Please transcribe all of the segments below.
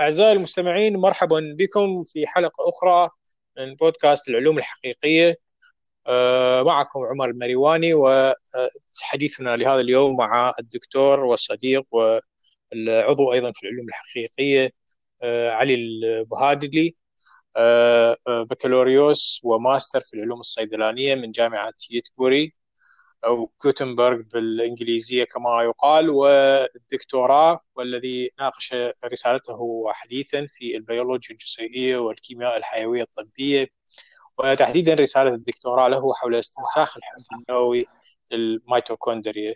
أعزائي المستمعين، مرحبا بكم في حلقة أخرى من بودكاست العلوم الحقيقية. معكم عمر المريواني، وحديثنا لهذا اليوم مع الدكتور والصديق والعضو أيضا في العلوم الحقيقية علي البهادلي، بكالوريوس وماستر في العلوم الصيدلانية من جامعة جوتنبرج أو جوتنبرج بالإنجليزية كما يقال، والدكتوراه والذي ناقش رسالته حديثا في البيولوجيا الجزيئية والكيمياء الحيوية الطبية، وتحديدا رسالة الدكتوراه له حول استنساخ الحمض النووي الميتوكوندريا،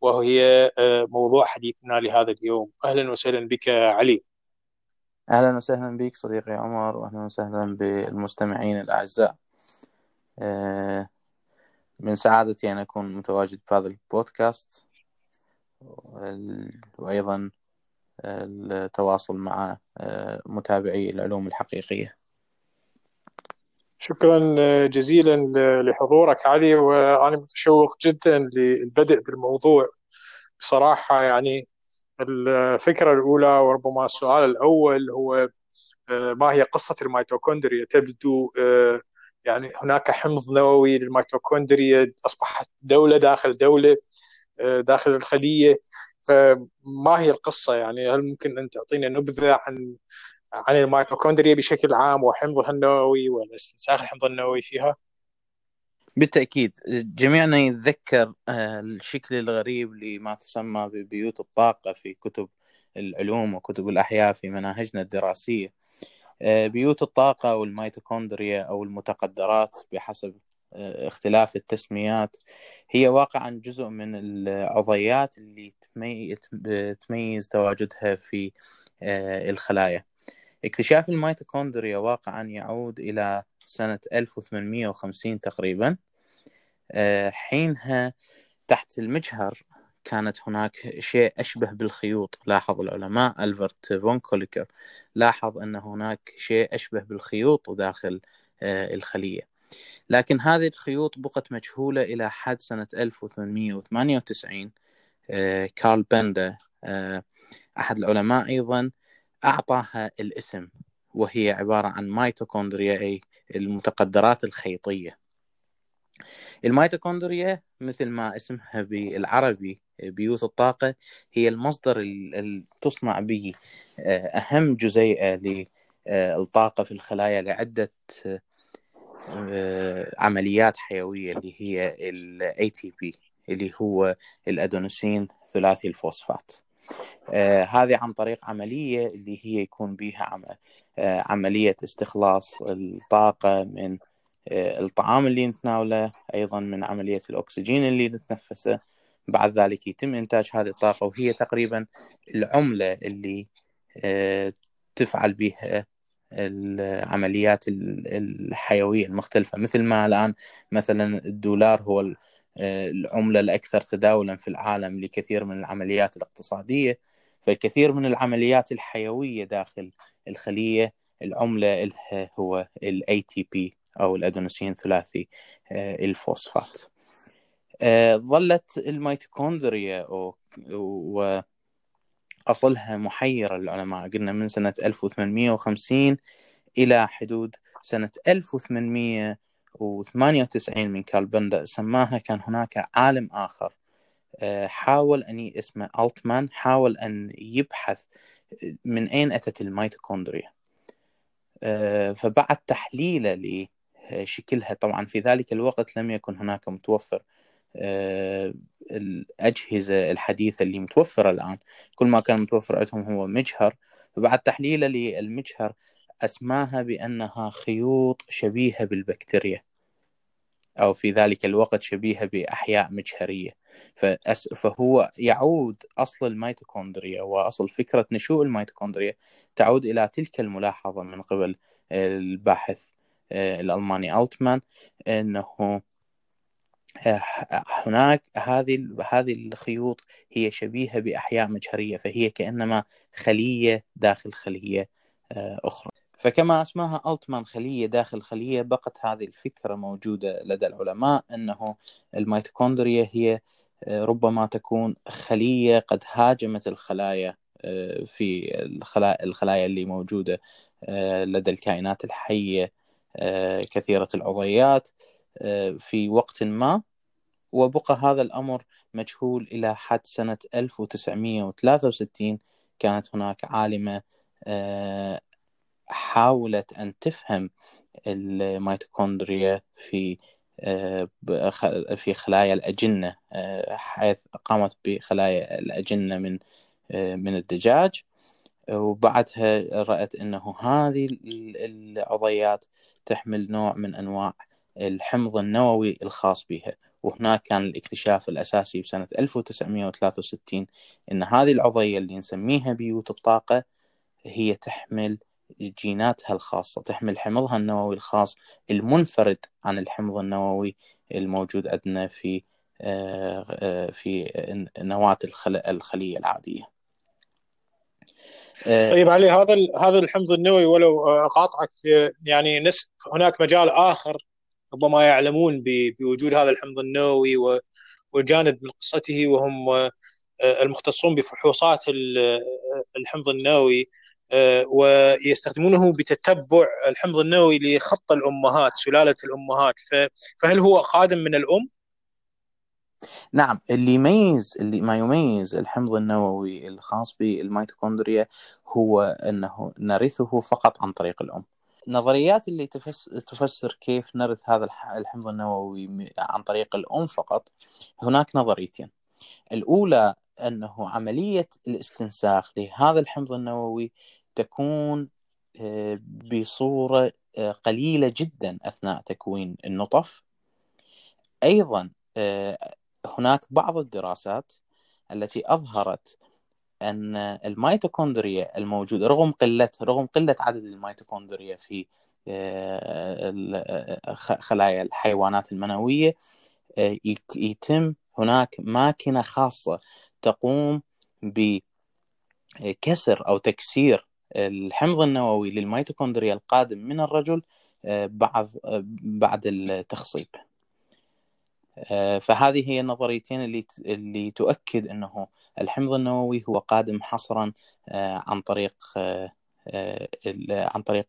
وهي موضوع حديثنا لهذا اليوم. أهلا وسهلا بك علي. أهلا وسهلا بك صديقي عمر، وأهلا وسهلا بالمستمعين الأعزاء. من سعادتي أن أكون متواجد في هذا البودكاست، وأيضا التواصل مع متابعي العلوم الحقيقية. شكرا جزيلا لحضورك علي، وأنا متشوق جدا للبدء بالموضوع بصراحة. يعني الفكرة الأولى وربما السؤال الأول هو ما هي قصة الميتوكوندريا؟ تبدو يعني هناك حمض نووي للميتوكوندريا، أصبحت دولة داخل دولة داخل الخلية، فما هي القصة؟ يعني هل ممكن أن تعطينا نبذة عن الميتوكوندريا بشكل عام وحمضها النووي والاستنساخ الحمض النووي فيها؟ بالتأكيد، جميعنا يتذكر الشكل الغريب لما تسمى ببيوت الطاقة في كتب العلوم وكتب الأحياء في مناهجنا الدراسية. بيوت الطاقة أو الميتوكوندريا أو المتقدرات بحسب اختلاف التسميات هي واقعاً جزء من العضيات اللي تميز تواجدها في الخلايا. اكتشاف الميتوكوندريا واقعاً يعود إلى سنة 1850 تقريباً. حينها تحت المجهر كانت هناك شيء أشبه بالخيوط. لاحظ العلماء، ألبرت فون كوليكر لاحظ أن هناك شيء أشبه بالخيوط داخل الخلية، لكن هذه الخيوط بقت مجهولة إلى حد سنة 1898. كارل بندة أحد العلماء أيضا أعطاها الاسم، وهي عبارة عن ميتوكوندريا، أي المتقدرات الخيطية. الميتوكوندريا مثل ما اسمها بالعربي بيوت الطاقة هي المصدر اللي تصنع به أهم جزيئة للطاقة في الخلايا لعدة عمليات حيوية، اللي هي ال ATP اللي هو الأدينوسين ثلاثي الفوسفات. هذه عن طريق عملية اللي هي يكون بها عملية استخلاص الطاقة من الطعام اللي نتناوله، أيضا من عملية الأكسجين اللي نتنفسه. بعد ذلك يتم إنتاج هذه الطاقة، وهي تقريبا العملة اللي تفعل بها العمليات الحيوية المختلفة. مثل ما الآن مثلا الدولار هو العملة الأكثر تداولا في العالم لكثير من العمليات الاقتصادية، فكثير من العمليات الحيوية داخل الخلية العملة لها هو ال ATP أو الأدينوسين ثلاثي الفوسفات. ظلت الميتوكوندريا وأصلها محيرة للعلماء، قلنا من سنة 1850 إلى حدود سنة 1898 من كارل بندة سماها. كان هناك عالم آخر حاول أن اسمه ألتمان، حاول أن يبحث من أين أتت الميتوكوندريا. فبعد تحليله شكلها، طبعا في ذلك الوقت لم يكن هناك متوفر الأجهزة الحديثة اللي متوفرة الآن، كل ما كان متوفر عندهم هو مجهر. فبعد تحليله للمجهر أسماها بأنها خيوط شبيهة بالبكتيريا، أو في ذلك الوقت شبيهة بأحياء مجهرية. فهو يعود أصل الميتوكوندريا وأصل فكرة نشوء الميتوكوندريا تعود إلى تلك الملاحظة من قبل الباحث الألماني ألتمان، أنه هناك هذه الخيوط هي شبيهة بأحياء مجهرية، فهي كأنما خلية داخل خلية أخرى. فكما أسماها ألتمان خلية داخل خلية، بقت هذه الفكرة موجودة لدى العلماء أنه الميتوكوندريا هي ربما تكون خلية قد هاجمت الخلايا في الخلايا اللي موجودة لدى الكائنات الحية كثيرة العضيات في وقت ما، وبقى هذا الأمر مجهول إلى حد سنة 1963. كانت هناك عالمة حاولت أن تفهم الميتوكوندريا في خلايا الأجنة، حيث قامت بخلايا الأجنة من الدجاج، وبعدها رأت أنه هذه العضيات تحمل نوع من أنواع الحمض النووي الخاص بها. وهناك كان الاكتشاف الأساسي بسنة 1963 أن هذه العضية اللي نسميها بيوت الطاقة هي تحمل جيناتها الخاصة، تحمل حمضها النووي الخاص المنفرد عن الحمض النووي الموجود عندنا في نواة الخلية العادية. طيب علي، هذا الحمض النووي، ولو قاطعك يعني نسب، هناك مجال آخر ربما يعلمون بوجود هذا الحمض النووي وجانب من قصته، وهم المختصون بفحوصات الحمض النووي، ويستخدمونه بتتبع الحمض النووي لخط الأمهات، سلالة الأمهات. فهل هو قادم من الأم؟ نعم، اللي ما يميز الحمض النووي الخاص بالميتوكوندريا هو أنه نرثه فقط عن طريق الأم. النظريات اللي تفسر كيف نرث هذا الحمض النووي عن طريق الأم فقط، هناك نظريتين. الأولى أنه عملية الاستنساخ لهذا الحمض النووي تكون بصورة قليلة جدا أثناء تكوين النطف. أيضا هناك بعض الدراسات التي أظهرت أن الميتوكوندريا الموجودة رغم قلة عدد الميتوكوندريا في خلايا الحيوانات المنوية، يتم هناك ماكينة خاصة تقوم بكسر أو تكسير الحمض النووي للميتوكوندريا القادم من الرجل بعد التخصيب. فهذه هي النظريتين اللي تؤكد أنه الحمض النووي هو قادم حصرا عن طريق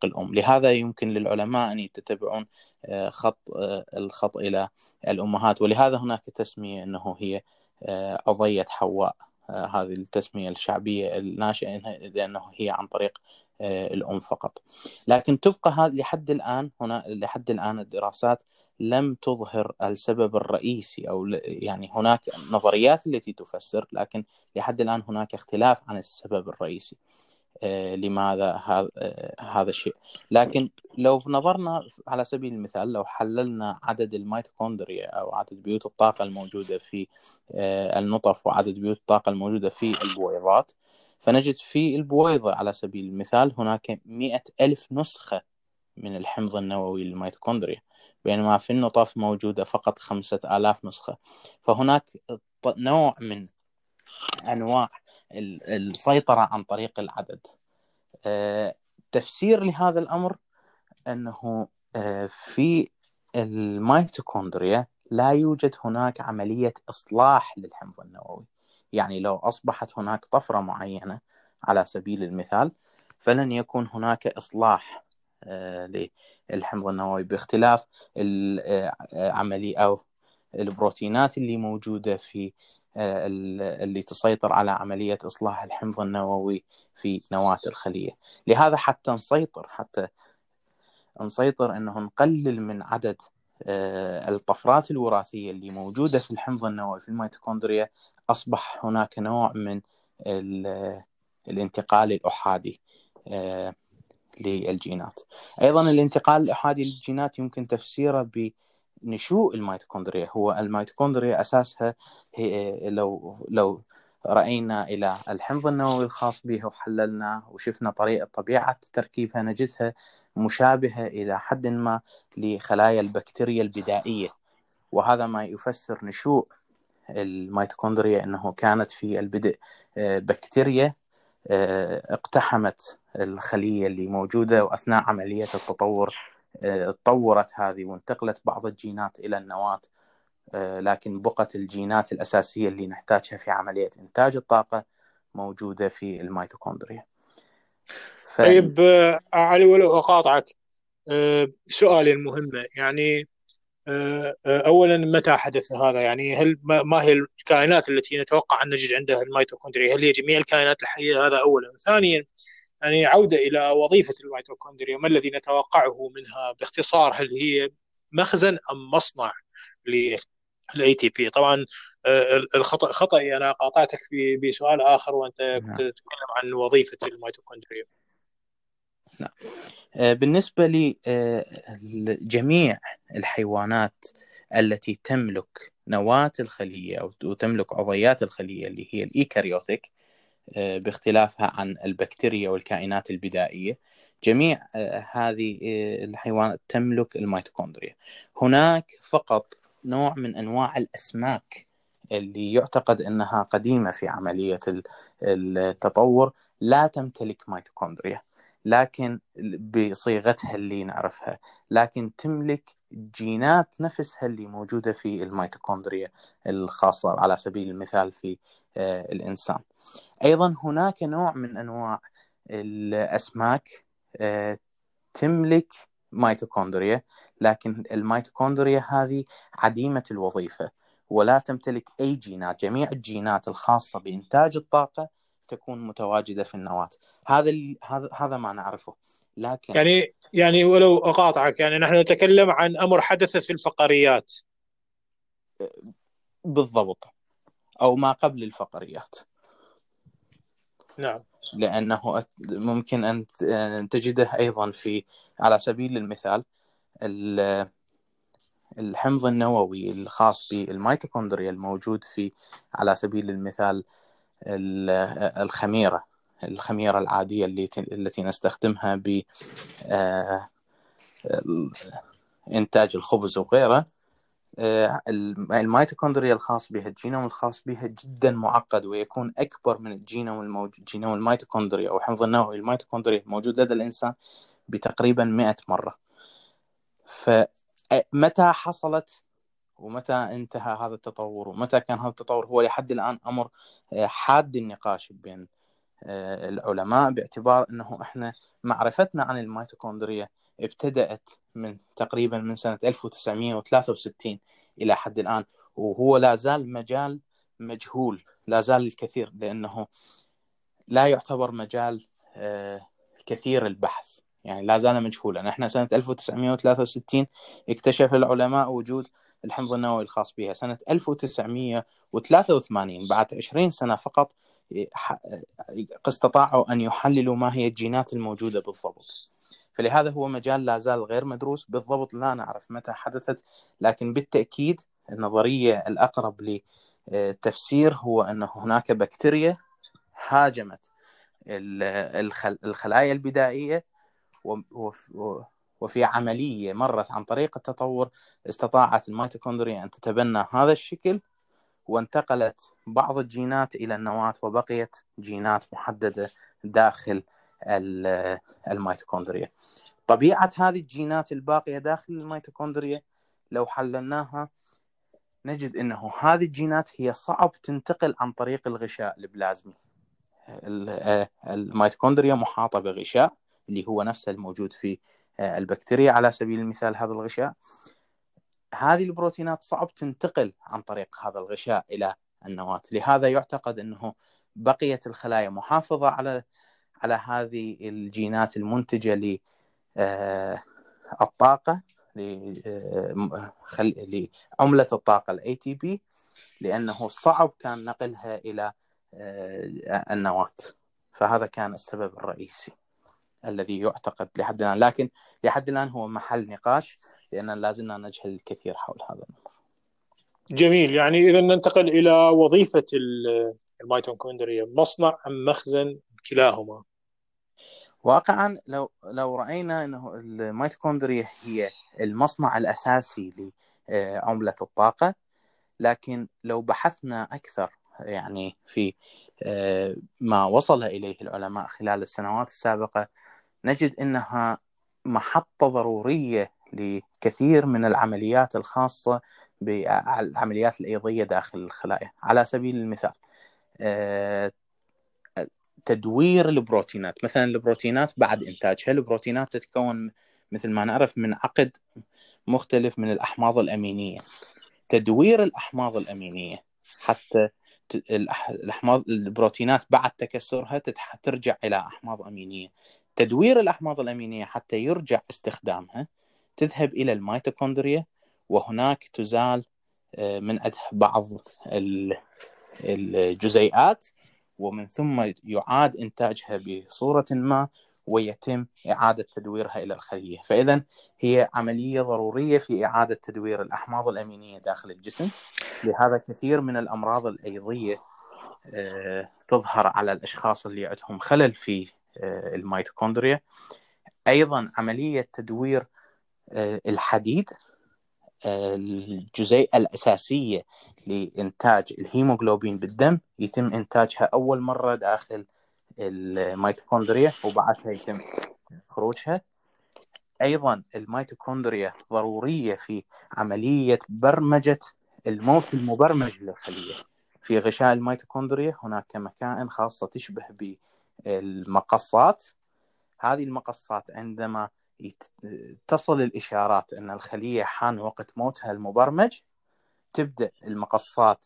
الأم. لهذا يمكن للعلماء أن يتبعون الخط إلى الأمهات، ولهذا هناك تسمية أنه هي عضية حواء، هذه التسمية الشعبية الناشئة، لأنه هي عن طريق الأم فقط. لكن تبقى هذا لحد الآن الدراسات لم تظهر السبب الرئيسي، أو يعني هناك نظريات التي تفسر، لكن لحد الآن هناك اختلاف عن السبب الرئيسي لماذا هذا الشيء. لكن لو نظرنا على سبيل المثال، لو حللنا عدد الميتوكوندريا أو عدد بيوت الطاقة الموجودة في النطف وعدد بيوت الطاقة الموجودة في البويضات، فنجد في البويضة على سبيل المثال هناك 100,000 نسخة من الحمض النووي للميتوكوندريا، بينما في النطف موجودة فقط 5,000 نسخة. فهناك نوع من أنواع السيطرة عن طريق العدد. تفسير لهذا الأمر أنه في الميتوكوندريا لا يوجد هناك عملية إصلاح للحمض النووي. يعني لو أصبحت هناك طفرة معينة على سبيل المثال، فلن يكون هناك إصلاح للحمض النووي، باختلاف العملية أو البروتينات اللي موجودة اللي تسيطر على عملية إصلاح الحمض النووي في نواة الخلية. لهذا حتى نسيطر أنه نقلل من عدد الطفرات الوراثية اللي موجودة في الحمض النووي في الميتوكوندريا، أصبح هناك نوع من الانتقال الأحادي للجينات. أيضا الانتقال الأحادي للجينات يمكن تفسيره بنشوء الميتوكوندريا. هو الميتوكوندريا أساسها، لو رأينا إلى الحمض النووي الخاص به وحللنا وشفنا طبيعة تركيبها، نجدها مشابهة إلى حد ما لخلايا البكتيريا البدائية، وهذا ما يفسر نشوء الميتوكوندريا، أنه كانت في البدء بكتيريا اقتحمت الخلية اللي موجودة، وأثناء عملية التطور تطورت هذه وانتقلت بعض الجينات إلى النواة، لكن بقت الجينات الأساسية اللي نحتاجها في عملية إنتاج الطاقة موجودة في الميتوكوندريا. طيب علي ولو أقاطعك، سؤالي المهمة يعني أولا متى حدث هذا؟ يعني هل ما هي الكائنات التي نتوقع أن نجد عندها الميتوكوندريا؟ هل هي جميع الكائنات الحية؟ هذا أولا. ثانيا يعني عودة إلى وظيفة الميتوكوندريا، ما الذي نتوقعه منها باختصار؟ هل هي مخزن أم مصنع للATP؟ طبعا خطأي أنا قاطعتك بسؤال آخر وأنت تتكلم عن وظيفة الميتوكوندريا. بالنسبة لجميع الحيوانات التي تملك نواة الخلية وتملك عضيات الخلية اللي هي الإيكاريوتيك باختلافها عن البكتيريا والكائنات البدائية، جميع هذه الحيوانات تملك الميتوكوندريا. هناك فقط نوع من أنواع الأسماك اللي يعتقد أنها قديمة في عملية التطور لا تمتلك ميتوكوندريا لكن بصيغتها اللي نعرفها، لكن تملك جينات نفسها اللي موجودة في الميتوكوندريا الخاصة على سبيل المثال في الإنسان. أيضا هناك نوع من أنواع الأسماك تملك ميتوكوندريا لكن الميتوكوندريا هذه عديمة الوظيفة ولا تمتلك أي جينات، جميع الجينات الخاصة بإنتاج الطاقة تكون متواجدة في النواة. هذا ما نعرفه. لكن يعني ولو أقاطعك، يعني نحن نتكلم عن أمر حدث في الفقريات بالضبط أو ما قبل الفقريات. نعم، لأنه ممكن أن تجده أيضا في على سبيل المثال الحمض النووي الخاص بالميتوكوندريا الموجود في على سبيل المثال الخميرة العادية التي نستخدمها بإنتاج الخبز وغيره. الميتوكوندريا الخاص بها، الجينوم الخاص بها جدا معقد ويكون أكبر من الجينوم الميتوكوندريا أو حمض النووي الميتوكوندريا الموجود لدى الإنسان بتقريبا 100 مرة. فمتى حصلت ومتى انتهى هذا التطور ومتى كان هذا التطور هو لحد الآن أمر حاد النقاش بين العلماء، باعتبار أنه إحنا معرفتنا عن الميتوكوندريا ابتدأت من تقريبا من سنة 1963 إلى حد الآن، وهو لا زال مجال مجهول، لا زال الكثير، لأنه لا يعتبر مجال كثير البحث، يعني لا زال مجهولا. نحن سنة 1963 اكتشف العلماء وجود الحمض النووي الخاص بها، سنة 1983 بعد 20 سنة فقط استطاعوا أن يحللوا ما هي الجينات الموجودة بالضبط. فلهذا هو مجال لا زال غير مدروس بالضبط، لا نعرف متى حدثت. لكن بالتأكيد النظرية الأقرب للتفسير هو أن هناك بكتيريا هاجمت الخلايا البدائية وفي عملية مرت عن طريق التطور استطاعت الميتوكوندريا أن تتبنى هذا الشكل وانتقلت بعض الجينات إلى النواة وبقيت جينات محددة داخل الميتوكوندريا. طبيعة هذه الجينات الباقية داخل الميتوكوندريا لو حللناها نجد أنه هذه الجينات هي صعب تنتقل عن طريق الغشاء البلازمي. الميتوكوندريا محاطة بغشاء اللي هو نفسه الموجود في البكتيريا على سبيل المثال. هذا الغشاء، هذه البروتينات صعب تنتقل عن طريق هذا الغشاء إلى النواة، لهذا يعتقد أنه بقيت الخلايا محافظة على هذه الجينات المنتجة للطاقة، لعملة الطاقة الATP، لأنه صعب كان نقلها إلى النواة. فهذا كان السبب الرئيسي الذي يعتقد لحد الآن، لكن لحد الآن هو محل نقاش لأننا لازلنا نجهل الكثير حول هذا الأمر. جميل. يعني إذا ننتقل إلى وظيفة الميتوكوندريا، مصنع أم مخزن؟ كلاهما. واقعا لو رأينا أنه الميتوكوندريا هي المصنع الأساسي لعملة الطاقة، لكن لو بحثنا أكثر يعني في ما وصل إليه العلماء خلال السنوات السابقة نجد أنها محطة ضرورية لكثير من العمليات الخاصة بالعمليات الأيضية داخل الخلايا. على سبيل المثال تدوير البروتينات. مثلا البروتينات بعد إنتاجها، البروتينات تتكون مثل ما نعرف من عقد مختلف من الأحماض الأمينية. تدوير الأحماض الأمينية حتى البروتينات بعد تكسرها ترجع إلى أحماض أمينية. تدوير الأحماض الأمينية حتى يرجع استخدامها تذهب إلى الميتوكوندريا، وهناك تزال من بعض الجزيئات، ومن ثم يعاد إنتاجها بصورة ما ويتم إعادة تدويرها إلى الخلية. فإذن هي عملية ضرورية في إعادة تدوير الأحماض الأمينية داخل الجسم. لهذا كثير من الأمراض الأيضية تظهر على الأشخاص اللي عندهم خلل في الميتوكوندريا. أيضا عملية تدوير الحديد الجزيئة الأساسية لإنتاج الهيموغلوبين بالدم يتم إنتاجها أول مرة داخل الميتوكوندريا وبعدها يتم خروجها. أيضا الميتوكوندريا ضرورية في عملية برمجة الموت المبرمج للخلية. في غشاء الميتوكوندريا هناك مكائن خاصة تشبه بالمقصات. هذه المقصات عندما تصل الإشارات أن الخلية حان وقت موتها المبرمج، تبدأ المقصات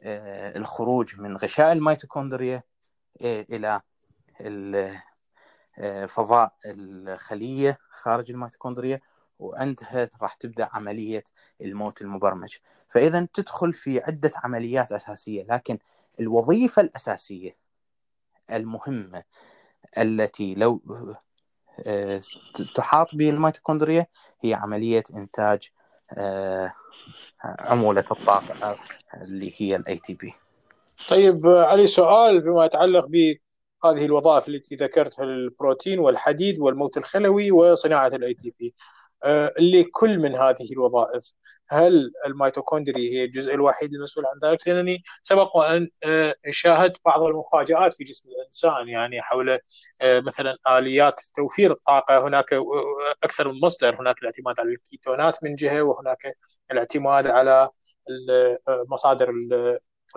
بالخروج من غشاء الميتوكوندريا إلى فضاء الخلية خارج الميتوكوندريا، وعندها راح تبدأ عملية الموت المبرمج. فإذا تدخل في عدة عمليات أساسية، لكن الوظيفة الأساسية المهمة التي لو تحاط به الميتوكوندريا هي عملية إنتاج عمولة الطاقة اللي هي ال ATP. طيب علي، سؤال بما يتعلق بهذه الوظائف التي ذكرتها للبروتين والحديد والموت الخلوي وصناعة ال ATP، لكل من هذه الوظائف هل الميتوكوندريا هي الجزء الوحيد المسؤول عن ذلك؟ لأنني سبق وأن شاهدت بعض المفاجآت في جسم الإنسان، يعني حول مثلا آليات توفير الطاقة. هناك أكثر من مصدر، هناك الاعتماد على الكيتونات من جهة، وهناك الاعتماد على مصادر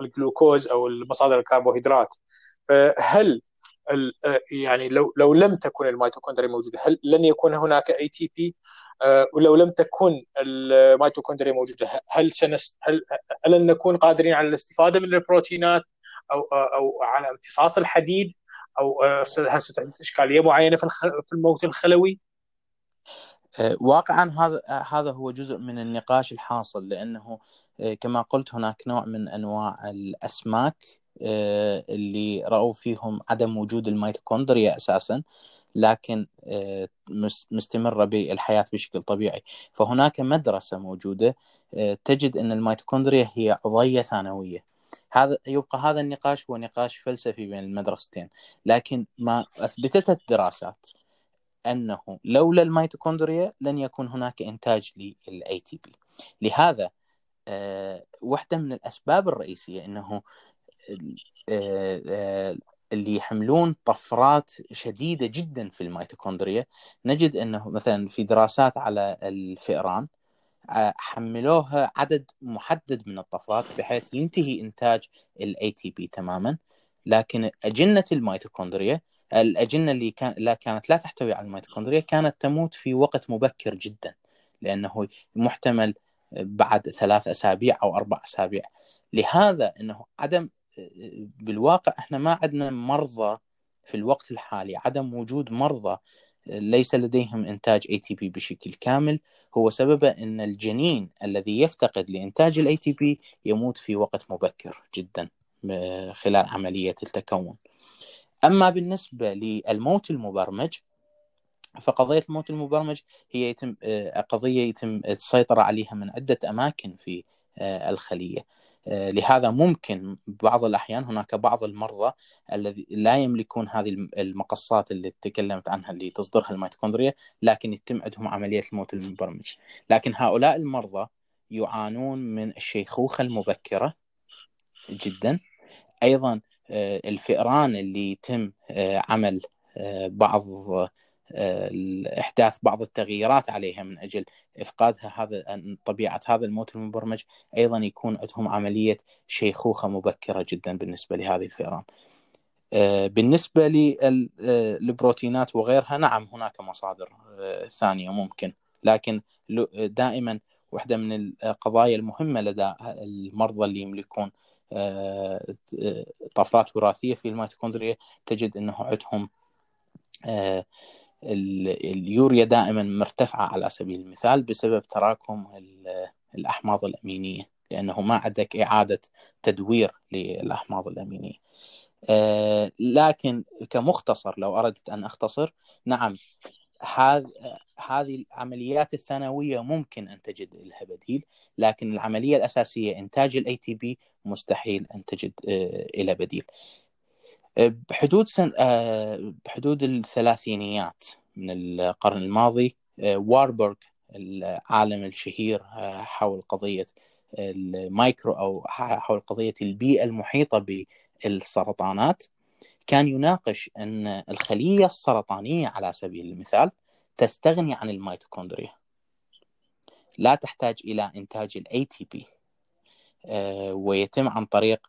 الجلوكوز أو مصادر الكربوهيدرات. هل يعني لو لم تكن الميتوكوندريا موجودة هل لن يكون هناك ATP؟ ولو لم تكن الميتوكوندريا موجودة هل لن نكون قادرين على الاستفادة من البروتينات أو على امتصاص الحديد، أو هل ستعود إشكالية معينة في الموت الخلوي؟ واقعا هذا هو جزء من النقاش الحاصل، لأنه كما قلت هناك نوع من أنواع الأسماك اللي رأوا فيهم عدم وجود الميتوكوندريا أساسا، لكن مستمرة بالحياة بشكل طبيعي. فهناك مدرسة موجودة تجد أن الميتوكوندريا هي عضية ثانوية. يبقى هذا النقاش هو نقاش فلسفي بين المدرستين، لكن ما أثبتت الدراسات أنه لولا الميتوكوندريا لن يكون هناك إنتاج للATP. لهذا واحدة من الأسباب الرئيسية أنه اللي يحملون طفرات شديدة جدا في الميتوكوندريا، نجد أنه مثلا في دراسات على الفئران حملوها عدد محدد من الطفرات بحيث ينتهي إنتاج الATP تماما، لكن أجنة الميتوكوندريا، الأجنة اللي كانت لا تحتوي على الميتوكوندريا، كانت تموت في وقت مبكر جدا، لأنه محتمل بعد 3 أسابيع أو 4 أسابيع. لهذا أنه بالواقع احنا ما عندنا مرضى في الوقت الحالي، عدم وجود مرضى ليس لديهم إنتاج ATP بشكل كامل هو سببه أن الجنين الذي يفتقد لإنتاج الATP يموت في وقت مبكر جدا خلال عملية التكون. أما بالنسبة للموت المبرمج، فقضية الموت المبرمج هي قضية يتم السيطرة عليها من عدة أماكن في الخلية. لهذا ممكن بعض الأحيان هناك بعض المرضى الذي لا يملكون هذه المقصات اللي تكلمت عنها اللي تصدرها الميتوكوندريا، لكن يتم عندهم عملية الموت المبرمج. لكن هؤلاء المرضى يعانون من الشيخوخة المبكرة جدا. أيضا الفئران اللي يتم عمل إحداث بعض التغييرات عليها من أجل إفقادها طبيعة هذا الموت المبرمج، أيضا يكون عندهم عملية شيخوخة مبكرة جدا بالنسبة لهذه الفئران. بالنسبة للبروتينات وغيرها نعم هناك مصادر ثانية ممكن، لكن دائما واحدة من القضايا المهمة لدى المرضى اللي يملكون طفرات وراثية في الميتوكوندريا تجد أنه عندهم اليوريا دائما مرتفعة على سبيل المثال بسبب تراكم الأحماض الأمينية، لأنه ما عندك إعادة تدوير للأحماض الأمينية. لكن كمختصر لو أردت أن أختصر، نعم هذه العمليات الثانوية ممكن أن تجد لها بديل، لكن العملية الأساسية إنتاج ال ATP مستحيل أن تجد إلى بديل. بحدود الثلاثينيات من القرن الماضي، واربورغ العالم الشهير حول قضية المايكرو أو حول قضية البيئة المحيطة بالسرطانات، كان يناقش أن الخلية السرطانية على سبيل المثال تستغني عن الميتوكوندريا، لا تحتاج إلى إنتاج ال ATP، ويتم عن طريق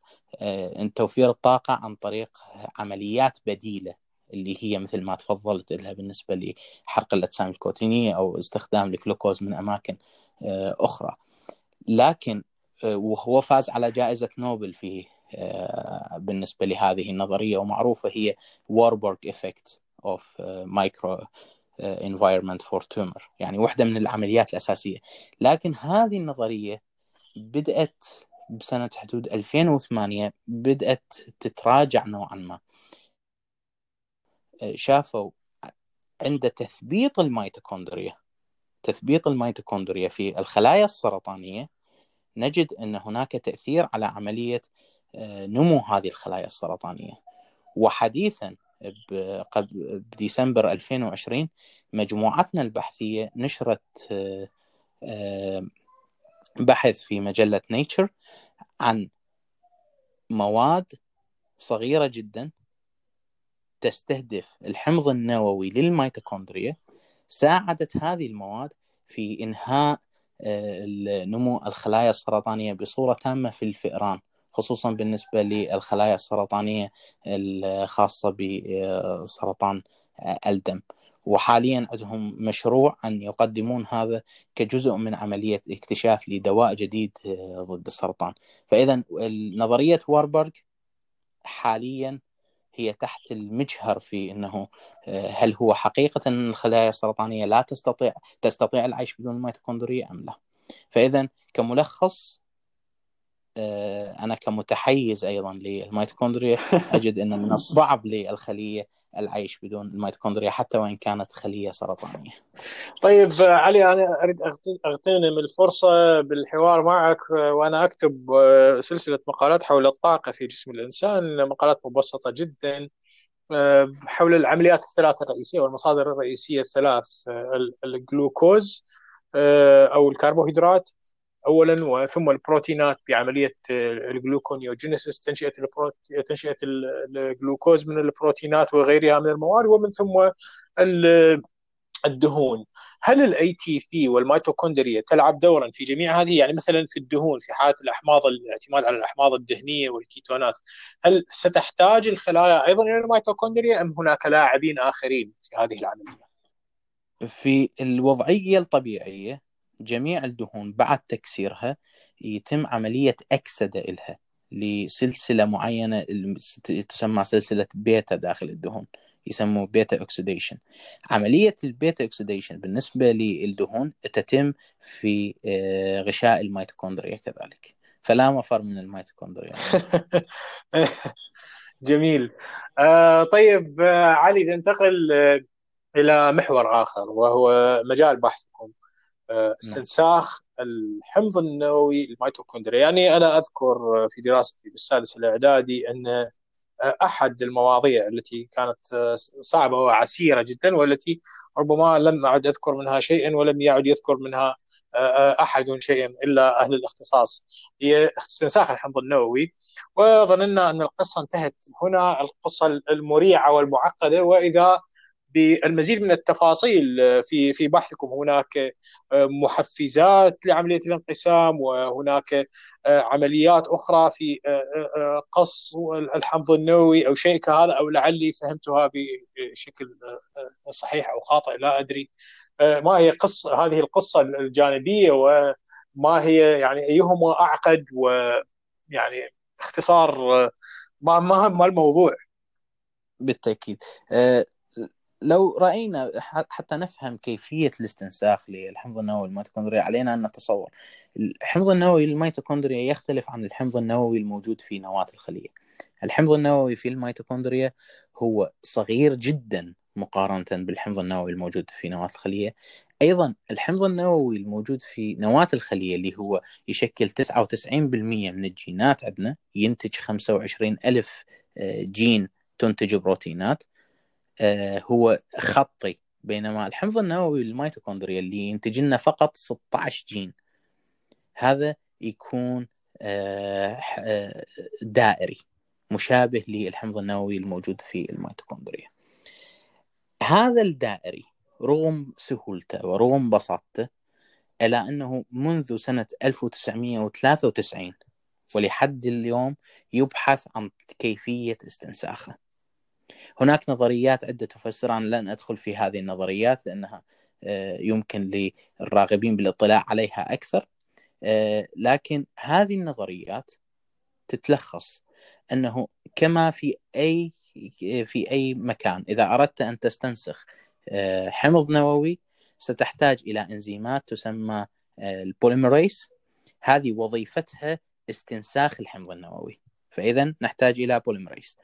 توفير الطاقة عن طريق عمليات بديلة اللي هي مثل ما تفضلت لها بالنسبة لحرق الأجسام الكوتينية أو استخدام الجلوكوز من أماكن أخرى. لكن وهو فاز على جائزة نوبل فيه بالنسبة لهذه النظرية، ومعروفة هي Warburg effect of micro environment for tumor، يعني واحدة من العمليات الأساسية. لكن هذه النظرية بدأت بسنة حدود 2008، بدأت تتراجع نوعا ما. شافوا عند تثبيط الميتوكوندريا في الخلايا السرطانية نجد أن هناك تأثير على عملية نمو هذه الخلايا السرطانية. وحديثا بديسمبر 2020 مجموعتنا البحثية نشرت بحث في مجلة Nature عن مواد صغيرة جدا تستهدف الحمض النووي للميتوكوندريا، ساعدت هذه المواد في إنهاء نمو الخلايا السرطانية بصورة تامة في الفئران، خصوصا بالنسبة للخلايا السرطانية الخاصة بسرطان الدم. وحاليا عندهم مشروع أن يقدمون هذا كجزء من عملية اكتشاف لدواء جديد ضد السرطان. فإذا نظرية واربورغ حاليا هي تحت المجهر في أنه هل هو حقيقة أن الخلايا السرطانية لا تستطيع العيش بدون الميتوكوندريا أم لا. فإذا كملخص، أنا كمتحيز أيضا للميتوكوندريا أجد أن من الصعب للخلية العيش بدون الميتوكوندريا حتى وإن كانت خلية سرطانية. طيب علي، أنا أريد أغتنم الفرصة بالحوار معك، وأنا أكتب سلسلة مقالات حول الطاقة في جسم الإنسان، مقالات مبسطة جدا حول العمليات الثلاثة الرئيسية والمصادر الرئيسية الثلاث، الجلوكوز أو الكربوهيدرات أولاً، وثم البروتينات بعملية الجلوكونيوجينيسيس، تنشئة الجلوكوز من البروتينات وغيرها من المواد، ومن ثم الدهون. هل ال ATP والميتوكوندريا تلعب دوراً في جميع هذه؟ يعني مثلاً في الدهون، في حالة الأحماض، الاعتماد على الأحماض الدهنية والكيتونات، هل ستحتاج الخلايا أيضاً إلى الميتوكوندريا أم هناك لاعبين آخرين في هذه العملية؟ في الوضعية الطبيعية جميع الدهون بعد تكسيرها يتم عملية أكسدة إلها لسلسلة معينة تسمى سلسلة بيتا داخل الدهون، يسموه بيتا أكسيديشن. عملية البيتا أكسيديشن بالنسبة للدهون تتم في غشاء الميتوكوندريا كذلك، فلا مفر من الميتوكوندريا. جميل. طيب علي، ننتقل إلى محور آخر وهو مجال بحثكم، استنساخ الحمض النووي الميتوكوندريا. يعني أنا أذكر في دراستي بالسادس الإعدادي أن أحد المواضيع التي كانت صعبة وعسيرة جدا والتي ربما لم أعد أذكر منها شيئا ولم يعد يذكر منها أحد شيئا إلا أهل الاختصاص، هي استنساخ الحمض النووي. وظننا أن القصة انتهت هنا، القصة المريعة والمعقدة، وإذا بالمزيد من التفاصيل في بحثكم. هناك محفزات لعملية الانقسام، وهناك عمليات أخرى في قص الحمض النووي أو شيء كهذا، أو لعلي فهمتها بشكل صحيح أو خاطئ لا أدري. ما هي هذه القصة الجانبية، وما هي يعني أيهما أعقد، ويعني اختصار ما الموضوع؟ بالتأكيد لو رأينا حتى نفهم كيفية الاستنساخ للحمض النووي الميتوكوندريا، علينا أن نتصور الحمض النووي الميتوكوندريا يختلف عن الحمض النووي الموجود في نواة الخلية. الحمض النووي في الميتوكوندريا هو صغير جدا مقارنة بالحمض النووي الموجود في نواة الخلية. أيضا الحمض النووي الموجود في نواة الخلية اللي هو يشكل 99% من الجينات عندنا، ينتج 25,000 جين تنتج بروتينات، هو خطي. بينما الحمض النووي الميتوكوندريا اللي ينتج لنا فقط 16 جين، هذا يكون دائري مشابه للحمض النووي الموجود في الميتوكوندريا. هذا الدائري رغم سهولته ورغم بساطته، إلا أنه منذ سنة 1993 ولحد اليوم يبحث عن كيفية استنساخه. هناك نظريات عدة تفسر، عن لن أدخل في هذه النظريات لأنها يمكن للراغبين بالاطلاع عليها أكثر، لكن هذه النظريات تتلخص أنه كما في أي مكان، إذا أردت أن تستنسخ حمض نووي ستحتاج إلى إنزيمات تسمى البوليميريز، هذه وظيفتها استنساخ الحمض النووي، فإذا نحتاج إلى بوليميريز.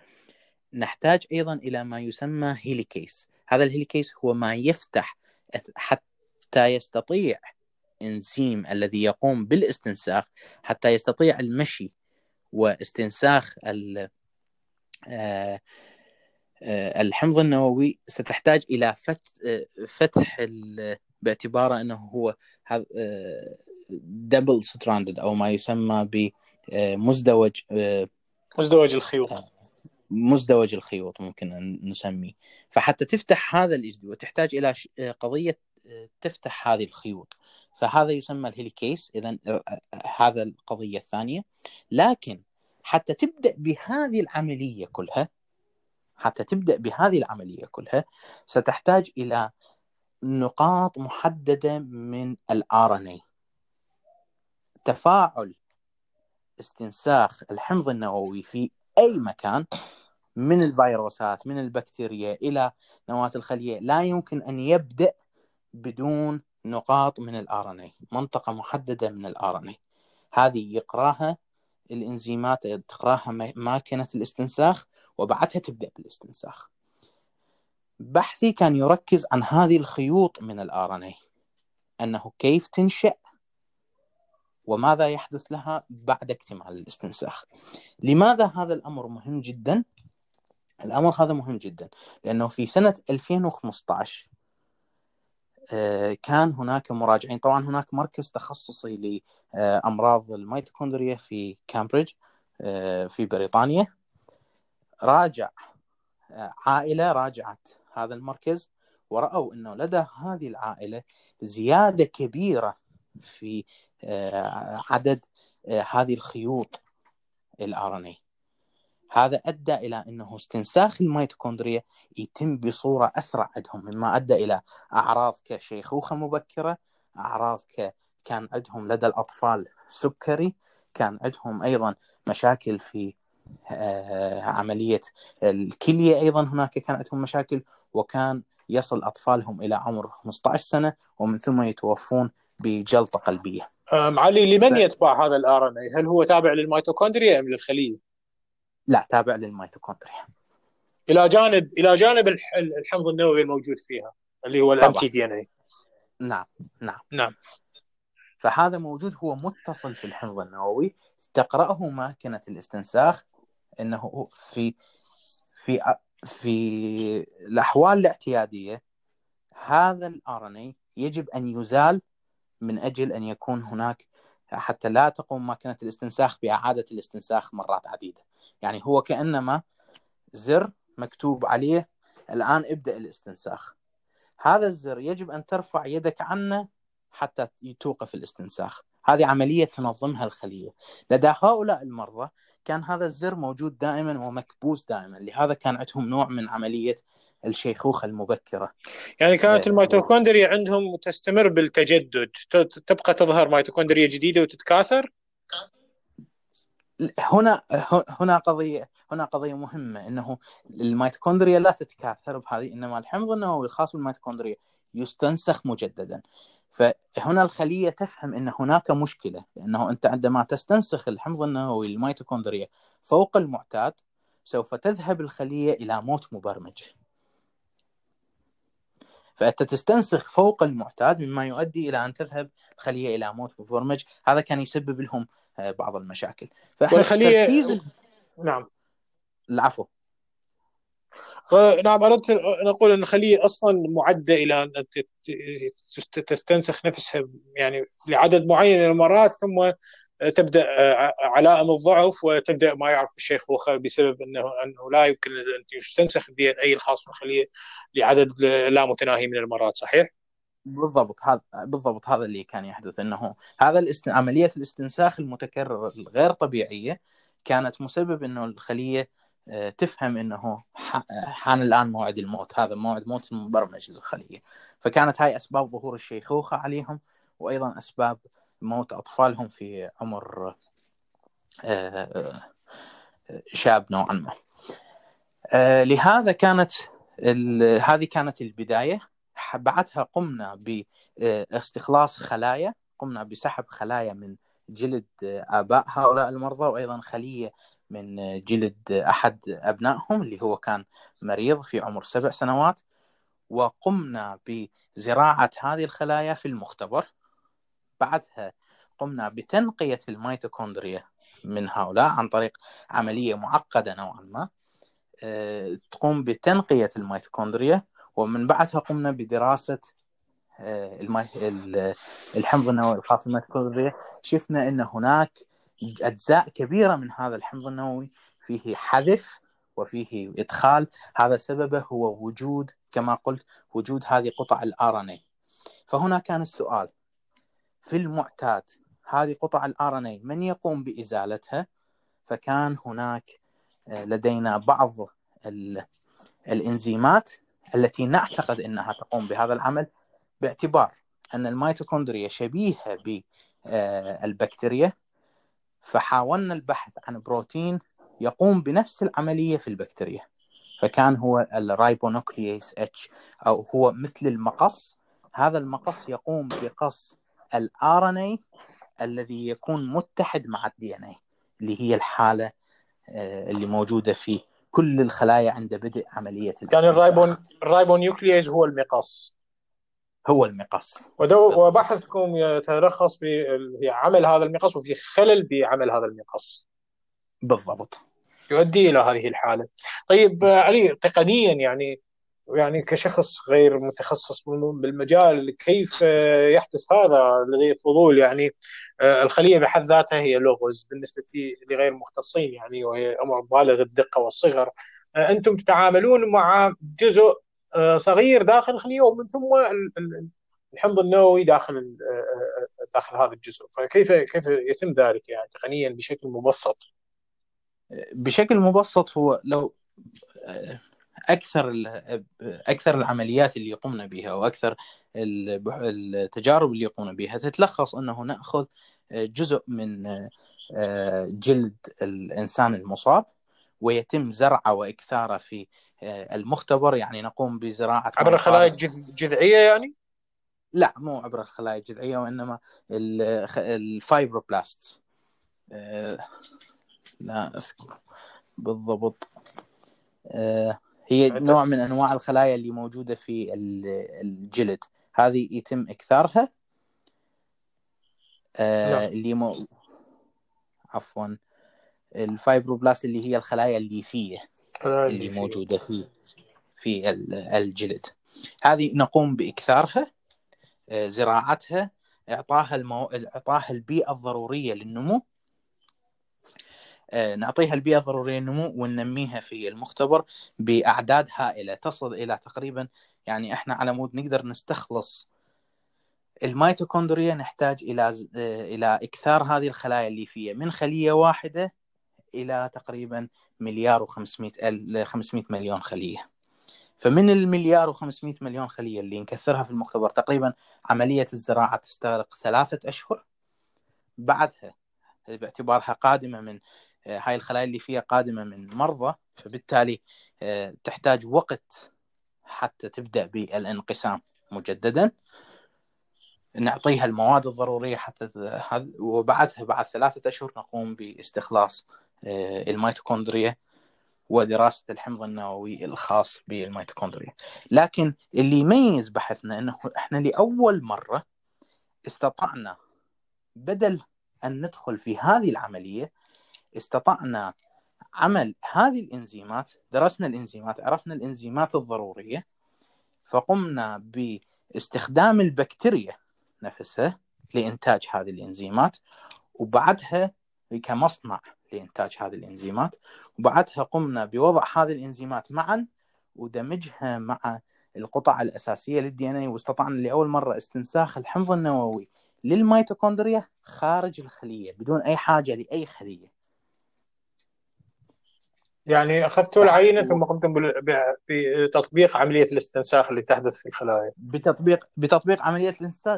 نحتاج أيضا إلى ما يسمى هيليكيس، هذا الهيليكيس هو ما يفتح حتى يستطيع إنزيم الذي يقوم بالاستنساخ، حتى يستطيع المشي واستنساخ الحمض النووي. ستحتاج إلى فتح باعتباره أنه هو دبل ستراندد، أو ما يسمى بمزدوج الخيوط ممكن أن نسميه. فحتى تفتح هذا الازدواج تحتاج إلى قضية تفتح هذه الخيوط، فهذا يسمى الهيليكيس. إذن هذا القضية الثانية، لكن حتى تبدأ بهذه العملية كلها ستحتاج إلى نقاط محددة من الRNA. تفاعل استنساخ الحمض النووي في أي مكان، من الفيروسات من البكتيريا إلى نواة الخلية، لا يمكن أن يبدأ بدون نقاط من الRNA، منطقة محددة من الRNA. هذه يقراها الإنزيمات، تقراها ماكينة الاستنساخ، وبعدها تبدأ بالاستنساخ. بحثي كان يركز عن هذه الخيوط من الRNA، أنه كيف تنشأ وماذا يحدث لها بعد اكتمال الاستنساخ. لماذا هذا الأمر مهم جدا؟ الأمر هذا مهم جدا لأنه في سنة 2015 كان هناك مراجعين، طبعا هناك مركز تخصصي لأمراض الميتوكوندريا في كامبريدج في بريطانيا، راجع عائلة، راجعت هذا المركز ورأوا أنه لدى هذه العائلة زيادة كبيرة في عدد هذه الخيوط الRNA. هذا أدى إلى أنه استنساخ الميتوكوندريا يتم بصورة أسرع عندهم، مما أدى إلى أعراض كشيخوخة مبكرة، أعراض كان عندهم لدى الأطفال سكري، كان عندهم أيضا مشاكل في عملية الكلية، أيضا هناك كان عندهم مشاكل، وكان يصل أطفالهم إلى عمر 15 سنة ومن ثم يتوفون بجلطة قلبية. علي، لمن يتبع هذا الRNA؟ هل هو تابع للميتوكوندريا أم للخلية؟ لا، تابع للميتوكوندريا، إلى جانب الحمض النووي الموجود فيها اللي هو الmtDNA. نعم. فهذا موجود، هو متصل في الحمض النووي، تقرأه ماكينة الاستنساخ. إنه في الأحوال الاعتيادية هذا الRNA يجب أن يزال من أجل أن يكون هناك، حتى لا تقوم ماكينة الاستنساخ بإعادة الاستنساخ مرات عديدة. يعني هو كأنما زر مكتوب عليه الآن ابدأ الاستنساخ. هذا الزر يجب أن ترفع يدك عنه حتى يتوقف الاستنساخ. هذه عملية تنظمها الخلية. لدى هؤلاء المرضى كان هذا الزر موجود دائما ومكبوس دائما، لهذا كان عندهم نوع من عملية الشيخوخة المبكرة. يعني كانت الميتوكوندريا عندهم تستمر بالتجدد، تبقى تظهر ميتوكوندريا جديدة وتتكاثر. هنا قضية مهمة، أنه الميتوكوندريا لا تتكاثر بهذه، إنما الحمض النووي الخاص بالميتوكوندريا يستنسخ مجددا. فهنا الخلية تفهم أن هناك مشكلة، لأنه أنت عندما تستنسخ الحمض النووي للميتوكوندريا فوق المعتاد سوف تذهب الخلية إلى موت مبرمج. فأنت تستنسخ فوق المعتاد مما يؤدي إلى أن تذهب الخلية إلى موت مبرمج. هذا كان يسبب لهم بعض المشاكل. والخلية نعم العفو نعم أردت نقول أن الخلية أصلا معدة إلى أن تستنسخ نفسها يعني لعدد معين من المرات، ثم تبدأ علائم الضعف وتبدأ ما يعرف الشيخوخة بسبب أنه لا يمكن أن تستنسخ الدي إن أي الخاص بالخلية لعدد لا متناهي من المرات. صحيح بالضبط هذا اللي كان يحدث، أنه هذا عملية الاستنساخ المتكررة الغير طبيعية كانت مسبب أنه الخلية تفهم أنه حان الآن موعد الموت، هذا موعد موت المبرمج للخلية. فكانت هاي أسباب ظهور الشيخوخة عليهم، وأيضا أسباب موت أطفالهم في عمر شاب نوعا ما. لهذا هذه كانت البداية. بعدها قمنا باستخلاص خلايا، قمنا بسحب خلايا من جلد آباء هؤلاء المرضى، وأيضا خلية من جلد أحد أبنائهم اللي هو كان مريض في عمر 7 سنوات، وقمنا بزراعة هذه الخلايا في المختبر. بعدها قمنا بتنقية الميتوكوندريا من هؤلاء عن طريق عملية معقدة نوعا ما تقوم بتنقية الميتوكوندريا، ومن بعدها قمنا بدراسة الحمض النووي الخاص بالميتوكوندريا. شفنا أن هناك أجزاء كبيرة من هذا الحمض النووي فيه حذف وفيه إدخال، هذا سببه هو وجود كما قلت وجود هذه قطع الRNA. فهنا كان السؤال في المعتاد هذه قطع الRNA من يقوم بإزالتها؟ فكان هناك لدينا بعض الإنزيمات التي نعتقد أنها تقوم بهذا العمل، باعتبار أن الميتوكوندريا شبيهة بالبكتيريا. فحاولنا البحث عن بروتين يقوم بنفس العملية في البكتيريا، فكان هو الريبونوكلييز H، أو هو مثل المقص. هذا المقص يقوم بقص الRNA الذي يكون متحد مع الDNA، اللي هي الحالة اللي موجودة في كل الخلايا عند بدء عملية. يعني الريبونوكلييز هو المقص وبحثكم يتلخص بعمل هذا المقص، وفي خلل بعمل هذا المقص بالضبط يؤدي إلى هذه الحالة. طيب علي، تقنيا يعني كشخص غير متخصص بالمجال، كيف يحدث هذا؟ لدي فضول. يعني الخلية بحد ذاتها هي لغز بالنسبة لغير مختصين، يعني وهي أمر بالغ الدقة والصغر. أنتم تتعاملون مع جزء صغير داخل الخلية، ومن ثم الحمض النووي داخل هذا الجزء. فكيف يتم ذلك يعني تقنيا بشكل مبسط؟ بشكل مبسط هو لو أكثر العمليات اللي قمنا بها وأكثر التجارب اللي قمنا بها تتلخص أنه نأخذ جزء من جلد الإنسان المصاب ويتم زرعه وإكثاره في المختبر. يعني نقوم بزراعة عبر الخلايا الجذعية. يعني لا، مو عبر الخلايا الجذعية، وإنما الفايبروبلاست. لا أذكر بالضبط. هي نوع من أنواع الخلايا اللي موجودة في الجلد، هذه يتم إكثارها. عفوا، الفايبروبلاست اللي هي الخلايا الليفية اللي موجودة في الجلد، هذه نقوم بإكثارها، زراعتها، إعطاها البيئة الضرورية للنمو. نعطيها البيئة الضرورية للنمو وننميها في المختبر بأعداد هائلة تصل إلى تقريبا، يعني إحنا على مود نقدر نستخلص الميتوكوندريا نحتاج إلى إكثار هذه الخلايا الليفية من خلية واحدة إلى تقريبا 1,500,000,000 خلية. فمن 1,500,000,000 خلية اللي نكثرها في المختبر تقريبا عملية الزراعة تستغرق 3 أشهر، بعدها باعتبارها قادمة من هاي الخلايا اللي فيها قادمة من مرضى، فبالتالي تحتاج وقت حتى تبدأ بالانقسام مجددا، نعطيها المواد الضرورية حتى وبعدها بعد 3 أشهر نقوم باستخلاص الميتوكوندريا ودراسة الحمض النووي الخاص بالميتوكوندريا. لكن اللي يميز بحثنا أنه إحنا لأول مرة استطعنا بدل أن ندخل في هذه العملية استطعنا عمل هذه الإنزيمات، درسنا الإنزيمات، عرفنا الإنزيمات الضرورية، فقمنا باستخدام البكتيريا نفسها لإنتاج هذه الإنزيمات، وبعدها كمصنع لإنتاج هذه الإنزيمات، وبعدها قمنا بوضع هذه الإنزيمات معا ودمجها مع القطع الأساسية للدي إن إيه، واستطعنا لأول مرة استنساخ الحمض النووي للميتوكوندريا خارج الخلية بدون أي حاجة لأي خلية. يعني أخذتوا العينة ثم قمتم بتطبيق عملية الاستنساخ اللي تحدث في الخلايا. بتطبيق عملية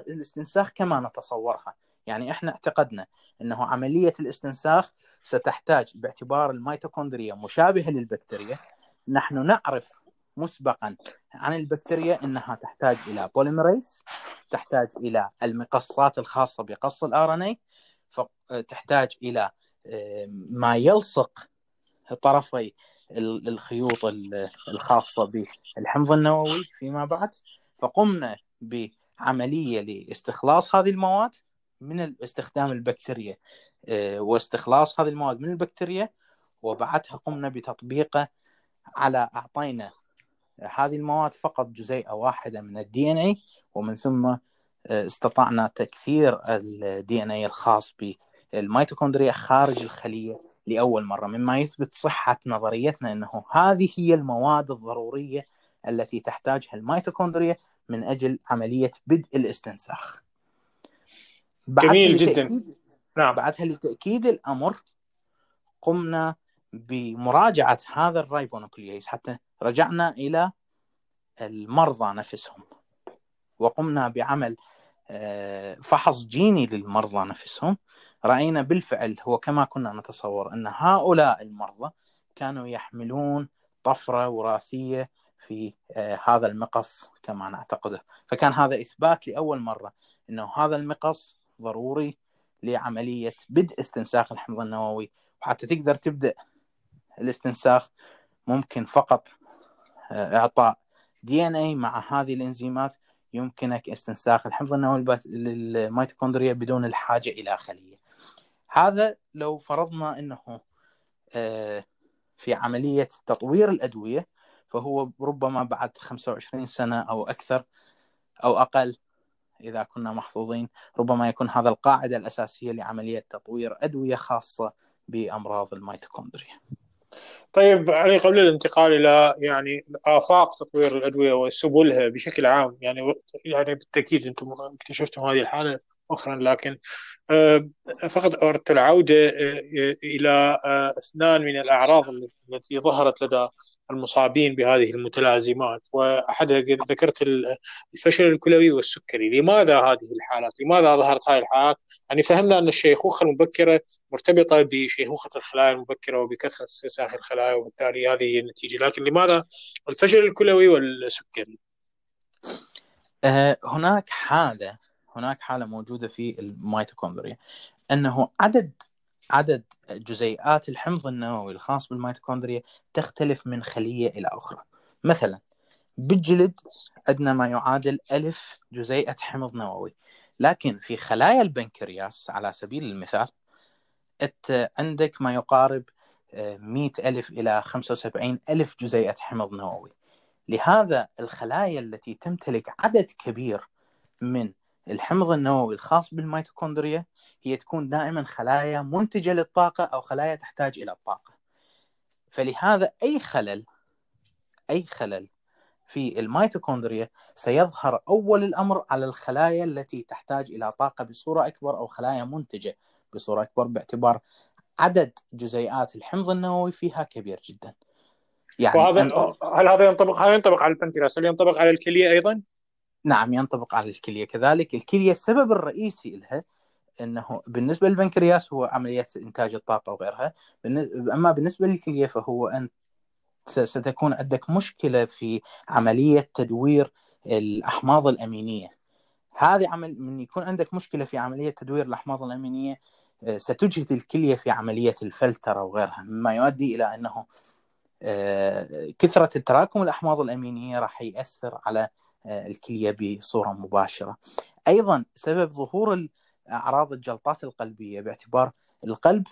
الاستنساخ كما نتصورها، يعني إحنا اعتقدنا أنه عملية الاستنساخ ستحتاج باعتبار الميتوكوندريا مشابهة للبكتيريا، نحن نعرف مسبقا عن البكتيريا أنها تحتاج إلى بوليميريز، تحتاج إلى المقصات الخاصة بقص الRNA، تحتاج إلى ما يلصق طرفي الخيوط الخاصة بالحمض النووي فيما بعد، فقمنا بعملية لاستخلاص هذه المواد من استخدام البكتيريا واستخلاص هذه المواد من البكتيريا، وبعدها قمنا بتطبيقه على أعطينا هذه المواد فقط جزيئة واحدة من الدي إن إيه، ومن ثم استطعنا تكثير الدي إن إيه الخاص بالميتوكوندريا خارج الخلية لأول مرة، مما يثبت صحة نظريتنا أنه هذه هي المواد الضرورية التي تحتاجها الميتوكوندريا من أجل عملية بدء الاستنساخ. جميل جدا. نعم. بعدها لتأكيد الأمر قمنا بمراجعة هذا الرايبونوكلياز، حتى رجعنا إلى المرضى نفسهم وقمنا بعمل فحص جيني للمرضى نفسهم. رأينا بالفعل هو كما كنا نتصور أن هؤلاء المرضى كانوا يحملون طفرة وراثية في هذا المقص كما نعتقده، فكان هذا إثبات لأول مرة أنه هذا المقص ضروري لعملية بدء استنساخ الحمض النووي، وحتى تقدر تبدأ الاستنساخ ممكن فقط إعطاء دي إن إيه مع هذه الإنزيمات يمكنك استنساخ الحمض النووي للميتوكوندريا بدون الحاجة إلى خلية. هذا لو فرضنا أنه في عملية تطوير الأدوية، فهو ربما بعد 25 سنة أو أكثر أو أقل إذا كنا محظوظين ربما يكون هذا القاعدة الأساسية لعملية تطوير أدوية خاصة بأمراض الميتوكوندريا. طيب علي، قبل الانتقال إلى يعني آفاق تطوير الأدوية وسبلها بشكل عام، يعني بالتأكيد أنتم اكتشفتم هذه الحالة أخرى، لكن فقد أردت العودة إلى اثنان من الأعراض التي ظهرت لدى المصابين بهذه المتلازمات، وأحدها ذكرت الفشل الكلوي والسكري. لماذا هذه الحالات؟ لماذا ظهرت هذه الحالات؟ يعني فهمنا أن الشيخوخة المبكرة مرتبطة بشيخوخة الخلايا المبكرة وبكثرة استنساخ الخلايا، وبالتالي هذه هي النتيجة، لكن لماذا الفشل الكلوي والسكري؟ هناك حالة موجودة في الميتوكوندريا أنه عدد جزيئات الحمض النووي الخاص بالميتوكوندريا تختلف من خلية إلى أخرى. مثلا بالجلد عندنا ما يعادل 1000 جزيئة حمض نووي، لكن في خلايا البنكرياس على سبيل المثال عندك ما يقارب 100,000 إلى 75,000 جزيئة حمض نووي. لهذا الخلايا التي تمتلك عدد كبير من الحمض النووي الخاص بالميتوكوندريا هي تكون دائما خلايا منتجة للطاقة أو خلايا تحتاج إلى الطاقة. فلهذا أي خلل في الميتوكوندريا سيظهر أول الأمر على الخلايا التي تحتاج إلى طاقة بصورة أكبر أو خلايا منتجة بصورة أكبر، باعتبار عدد جزيئات الحمض النووي فيها كبير جدا. يعني هل هذا ينطبق على البنكرياس؟ هل ينطبق على الكلية أيضا؟ نعم، ينطبق على الكلية كذلك. الكلية السبب الرئيسي لها أنه بالنسبة للبنكرياس هو عملية إنتاج الطاقة وغيرها، أما بالنسبة للكلية فهو أن ستكون عندك مشكلة في عملية تدوير الأحماض الأمينية. هذه من يكون عندك مشكلة في عملية تدوير الأحماض الأمينية ستجهد الكلية في عملية الفلترة وغيرها، مما يؤدي إلى أنه كثرة التراكم الأحماض الأمينية راح يأثر على الكلية بصورة مباشرة. أيضا سبب ظهور أعراض الجلطات القلبية، باعتبار القلب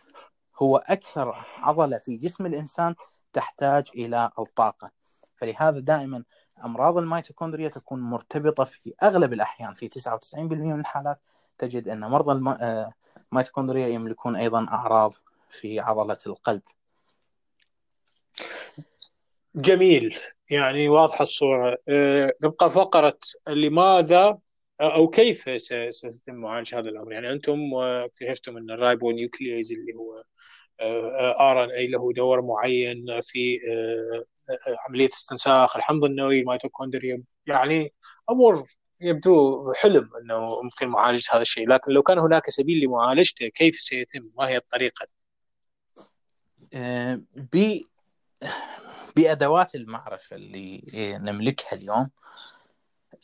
هو أكثر عضلة في جسم الإنسان تحتاج إلى الطاقة، فلهذا دائما أمراض الميتوكوندريا تكون مرتبطة في أغلب الأحيان، في 99% من الحالات تجد أن مرضى الميتوكوندريا يملكون أيضا أعراض في عضلة القلب. جميل، يعني واضحة الصورة. نبقى فقرة لماذا أو كيف ستتم معالجة هذا الأمر. يعني أنتم اكتشفتم أن الرايبو نيوكليز اللي هو RNA له دور معين في عملية استنساخ الحمض النووي الميتوكوندريا، يعني أمر يبدو حلم أنه ممكن معالجة هذا الشيء، لكن لو كان هناك سبيل لمعالجته كيف سيتم؟ ما هي الطريقة؟ بأدوات المعرفة اللي نملكها اليوم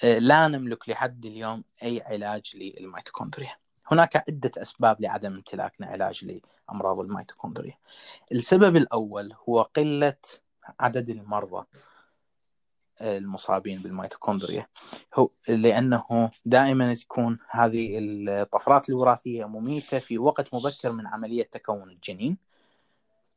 لا نملك لحد اليوم أي علاج للميتوكوندريا. هناك عدة أسباب لعدم امتلاكنا علاج لأمراض الميتوكوندريا. السبب الأول هو قلة عدد المرضى المصابين بالميتوكوندريا، لأنه دائما تكون هذه الطفرات الوراثية مميتة في وقت مبكر من عملية تكون الجنين،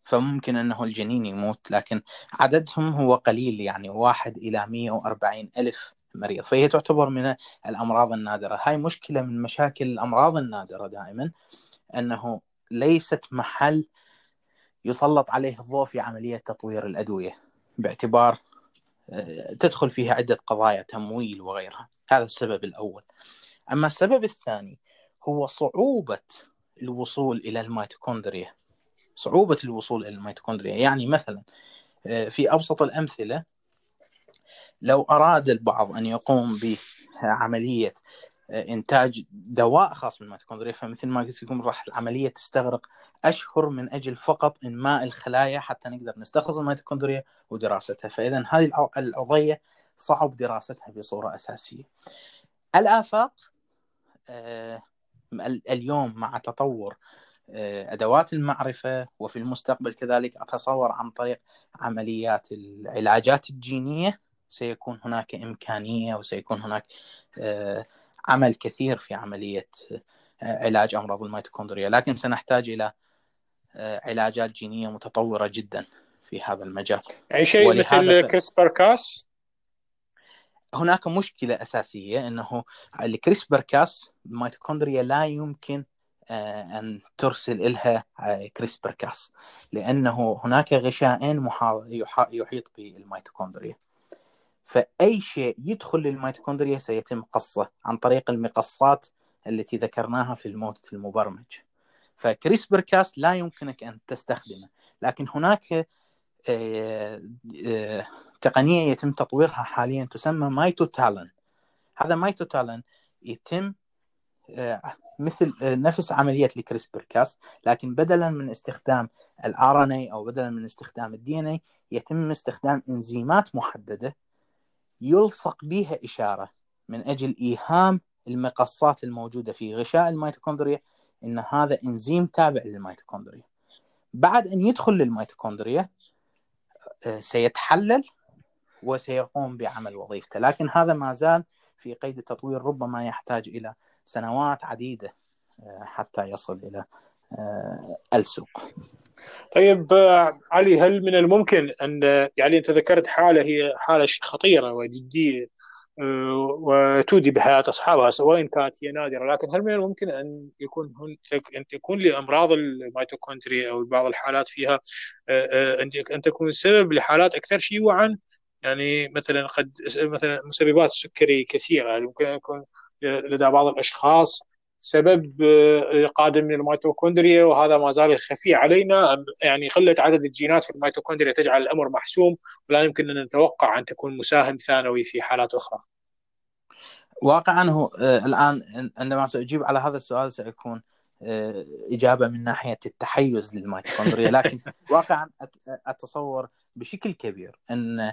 فممكن أنه الجنين يموت، لكن عددهم هو قليل، يعني 1 إلى 140 ألف مريض، فهي تعتبر من الأمراض النادرة. هاي مشكلة من مشاكل الأمراض النادرة دائما، أنه ليست محل يسلط عليه الضوء في عملية تطوير الأدوية، باعتبار تدخل فيها عدة قضايا تمويل وغيرها. هذا السبب الأول. أما السبب الثاني هو صعوبة الوصول إلى الميتوكوندريا. يعني مثلا في أبسط الأمثلة، لو أراد البعض أن يقوم بعملية إنتاج دواء خاص بالميتوكوندريا، فمثل ما قلت لكم راح العملية تستغرق أشهر من أجل فقط إنماء الخلايا حتى نقدر نستخلص الميتوكوندريا ودراستها، فإذن هذه القضية صعب دراستها بصورة أساسية. الآفاق اليوم مع تطور أدوات المعرفة، وفي المستقبل كذلك أتصور عن طريق عمليات العلاجات الجينية سيكون هناك إمكانية، وسيكون هناك عمل كثير في عملية علاج أمراض الميتوكوندريا، لكن سنحتاج إلى علاجات جينية متطورة جدا في هذا المجال. أي شيء مثل كريسبر كاس؟ هناك مشكلة أساسية أنه الكريسبر كاس الميتوكوندريا لا يمكن أن ترسل إلها كريسبر كاس، لأنه هناك غشاءين يحيط بالميتوكوندريا، فأي شيء يدخل للميتوكوندريا سيتم قصه عن طريق المقصات التي ذكرناها في الموت المبرمج، فكريسبر كاس لا يمكنك أن تستخدمه. لكن هناك تقنية يتم تطويرها حاليا تسمى مايتوتالن. هذا مايتوتالن يتم مثل نفس عملية الكريسبر كاس، لكن بدلا من استخدام الRNA أو بدلا من استخدام الDNA يتم استخدام إنزيمات محددة يلصق بها إشارة من أجل إيهام المقصات الموجودة في غشاء الميتوكوندريا إن هذا إنزيم تابع للميتوكوندريا. بعد أن يدخل للميتوكوندريا سيتحلل وسيقوم بعمل وظيفته، لكن هذا ما زال في قيد التطوير، ربما يحتاج إلى سنوات عديدة حتى يصل إلى السوق. طيب علي، هل من الممكن أن، يعني أنت ذكرت حالة هي حالة خطيرة وجدية وتودي بحياة أصحابها سواء كانت هي نادرة، لكن هل من الممكن أن تكون لأمراض الميتوكوندريا أو بعض الحالات فيها أن تكون سبب لحالات أكثر شيوعا؟ يعني مثلا قد مثلا مسببات السكري كثيرة ممكن أن يكون لدى بعض الأشخاص سبب قادم من الميتوكوندريا وهذا ما زال خفي علينا، يعني قلة عدد الجينات في الميتوكوندريا تجعل الأمر محسوم ولا يمكن أن نتوقع أن تكون مساهم ثانوي في حالات أخرى. واقعا هو الآن عندما سأجيب على هذا السؤال سيكون إجابة من ناحية التحيز للميتوكوندريا، لكن واقعا أتصور بشكل كبير أن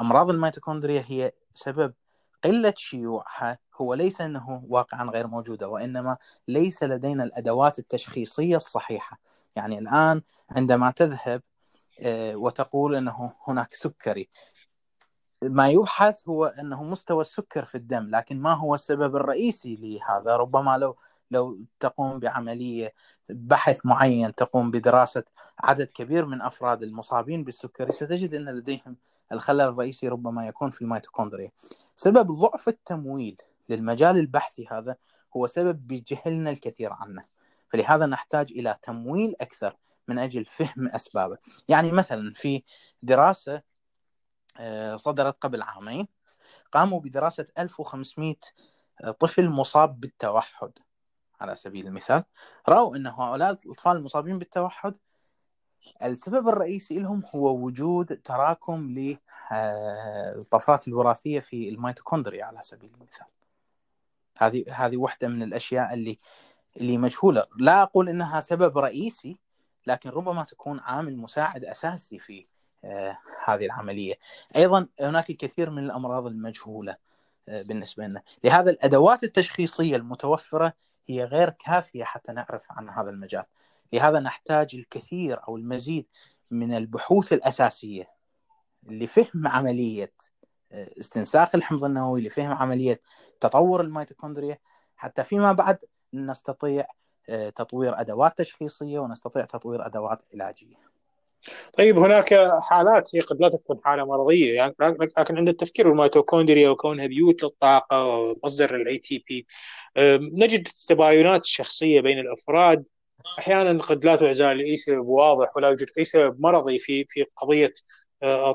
أمراض الميتوكوندريا هي سبب قلة شيوعها، هو ليس أنه واقعا غير موجودة وإنما ليس لدينا الأدوات التشخيصية الصحيحة. يعني الآن عندما تذهب وتقول أنه هناك سكري، ما يبحث هو أنه مستوى السكر في الدم، لكن ما هو السبب الرئيسي لهذا؟ ربما لو تقوم بعملية بحث معين، تقوم بدراسة عدد كبير من أفراد المصابين بالسكري، ستجد أن لديهم الخلل الرئيسي ربما يكون في الميتوكوندريا. سبب ضعف التمويل للمجال البحثي هذا هو سبب بجهلنا الكثير عنه، فلهذا نحتاج إلى تمويل أكثر من أجل فهم أسبابه. يعني مثلا في دراسة صدرت قبل 2 عام قاموا بدراسة 1500 طفل مصاب بالتوحد على سبيل المثال، رأوا أن هؤلاء الأطفال المصابين بالتوحد السبب الرئيسي لهم هو وجود تراكم للطفرات الوراثية في الميتوكوندريا على سبيل المثال. هذه واحدة من الأشياء اللي مجهولة، لا أقول إنها سبب رئيسي لكن ربما تكون عامل مساعد أساسي في هذه العملية. أيضا هناك الكثير من الأمراض المجهولة بالنسبة لنا، لهذا الأدوات التشخيصية المتوفرة هي غير كافية حتى نعرف عن هذا المجال، لهذا نحتاج الكثير أو المزيد من البحوث الأساسية لفهم عملية استنساخ الحمض النووي، لفهم عملية تطور الميتوكوندريا، حتى فيما بعد نستطيع تطوير أدوات تشخيصية ونستطيع تطوير أدوات علاجية. طيب هناك حالات هي قد لا تكون حالة مرضية، يعني لكن عند التفكير بالميتوكوندريا وكونها بيوت للطاقة ومصدر لل ATP نجد التباينات الشخصية بين الأفراد، أحياناً قد لا تعزى لأي سبب واضح ولا يوجد أي سبب مرضي في قضية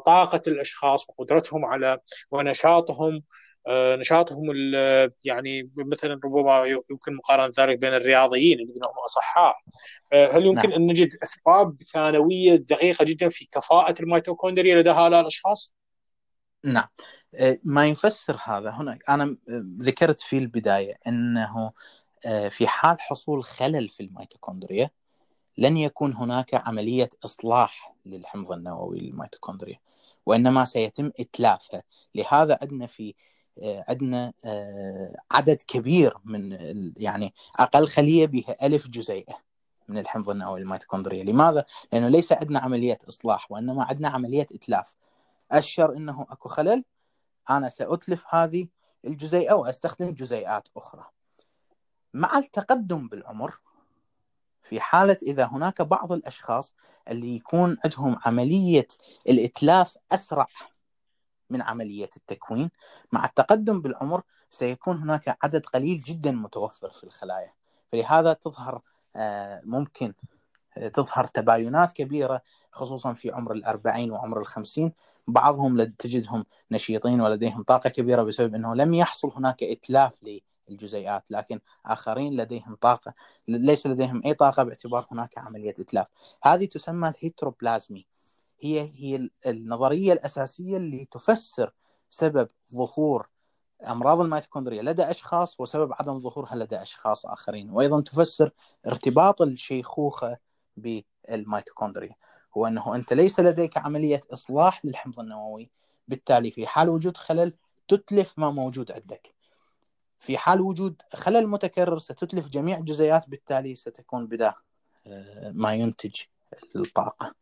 طاقة الأشخاص وقدرتهم على ونشاطهم يعني مثلاً ربما يمكن مقارنة ذلك بين الرياضيين الذين هم أصحاء. هل يمكن أن نجد أسباب ثانوية دقيقة جداً في كفاءة الميتوكوندريا لدى هؤلاء الأشخاص؟ نعم، ما يفسر هذا هناك أنا ذكرت في البداية أنه في حال حصول خلل في الميتوكوندريا لن يكون هناك عملية إصلاح للحمض النووي للميتوكوندريا، وإنما سيتم إتلافها. لهذا عندنا عدد كبير من يعني أقل خلية بها 1000 جزيئة من الحمض النووي للميتوكوندريا. لماذا؟ لأنه ليس عندنا عملية إصلاح وإنما عندنا عملية إتلاف. أشر أنه أكو خلل، أنا سأتلف هذه الجزيئة وأستخدم جزيئات أخرى. مع التقدم بالعمر، في حالة إذا هناك بعض الأشخاص اللي يكون عندهم عملية الإتلاف أسرع من عملية التكوين، مع التقدم بالعمر سيكون هناك عدد قليل جدا متوفر في الخلايا، فلهذا تظهر ممكن تظهر تباينات كبيرة خصوصا في عمر 40 وعمر 50. بعضهم تجدهم نشيطين ولديهم طاقة كبيرة بسبب أنه لم يحصل هناك إتلاف الجزيئات، لكن آخرين لديهم طاقة ليس لديهم أي طاقة باعتبار هناك عملية إتلاف. هذه تسمى الهيتروبلازمي، هي النظرية الأساسية اللي تفسر سبب ظهور أمراض الميتوكوندريا لدى أشخاص وسبب عدم ظهورها لدى أشخاص آخرين، وأيضا تفسر ارتباط الشيخوخة بالميتوكوندريا، هو أنه أنت ليس لديك عملية إصلاح للحمض النووي، بالتالي في حال وجود خلل تتلف ما موجود عندك، في حال وجود خلل متكرر ستتلف جميع الجزيئات، بالتالي ستكون بداية ما ينتج الطاقة.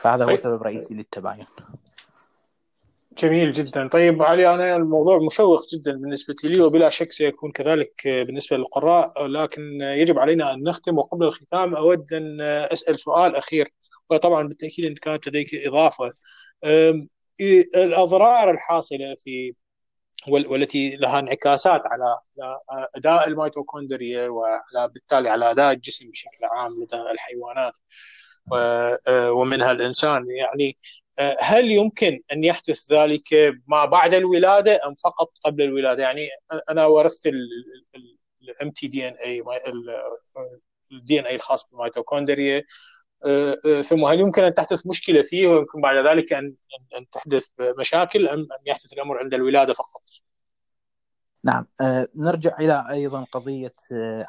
فهذا هو سبب رئيسي للتباين. جميل جدا. طيب علي، أنا الموضوع مشوق جدا بالنسبة لي وبلا شك سيكون كذلك بالنسبة للقراء، لكن يجب علينا أن نختم، وقبل الختام أود أن أسأل سؤال أخير، وطبعا بالتأكيد أن كانت لديك إضافة. الأضرار الحاصلة في والتي لها انعكاسات على أداء الميتوكوندريا وبالتالي على أداء الجسم بشكل عام لدى الحيوانات ومنها الإنسان. يعني هل يمكن أن يحدث ذلك ما بعد الولادة أم فقط قبل الولادة؟ يعني أنا ورثت الDNA الخاص بالميتوكوندريا، ثم هل يمكن أن تحدث مشكلة فيه ويمكن بعد ذلك أن تحدث مشاكل أم أن يحدث الأمر عند الولادة فقط؟ نعم، نرجع إلى أيضا قضية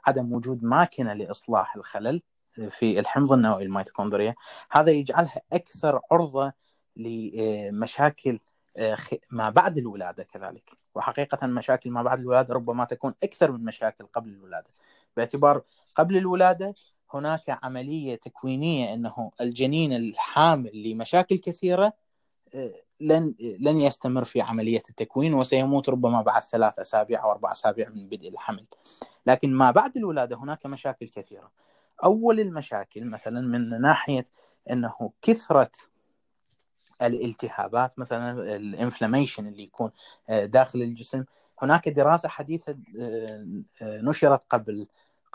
عدم وجود ماكينة لإصلاح الخلل في الحمض النووي الميتوكوندريا. هذا يجعلها أكثر عرضة لمشاكل ما بعد الولادة كذلك، وحقيقة مشاكل ما بعد الولادة ربما تكون أكثر من مشاكل قبل الولادة، باعتبار قبل الولادة هناك عملية تكوينية أنه الجنين الحامل لمشاكل كثيرة لن يستمر في عملية التكوين وسيموت ربما بعد 3 أسابيع أو 4 أسابيع من بدء الحمل. لكن ما بعد الولادة هناك مشاكل كثيرة. أول المشاكل مثلا من ناحية أنه كثرة الالتهابات، مثلا الانفلاميشن اللي يكون داخل الجسم. هناك دراسة حديثة نشرت قبل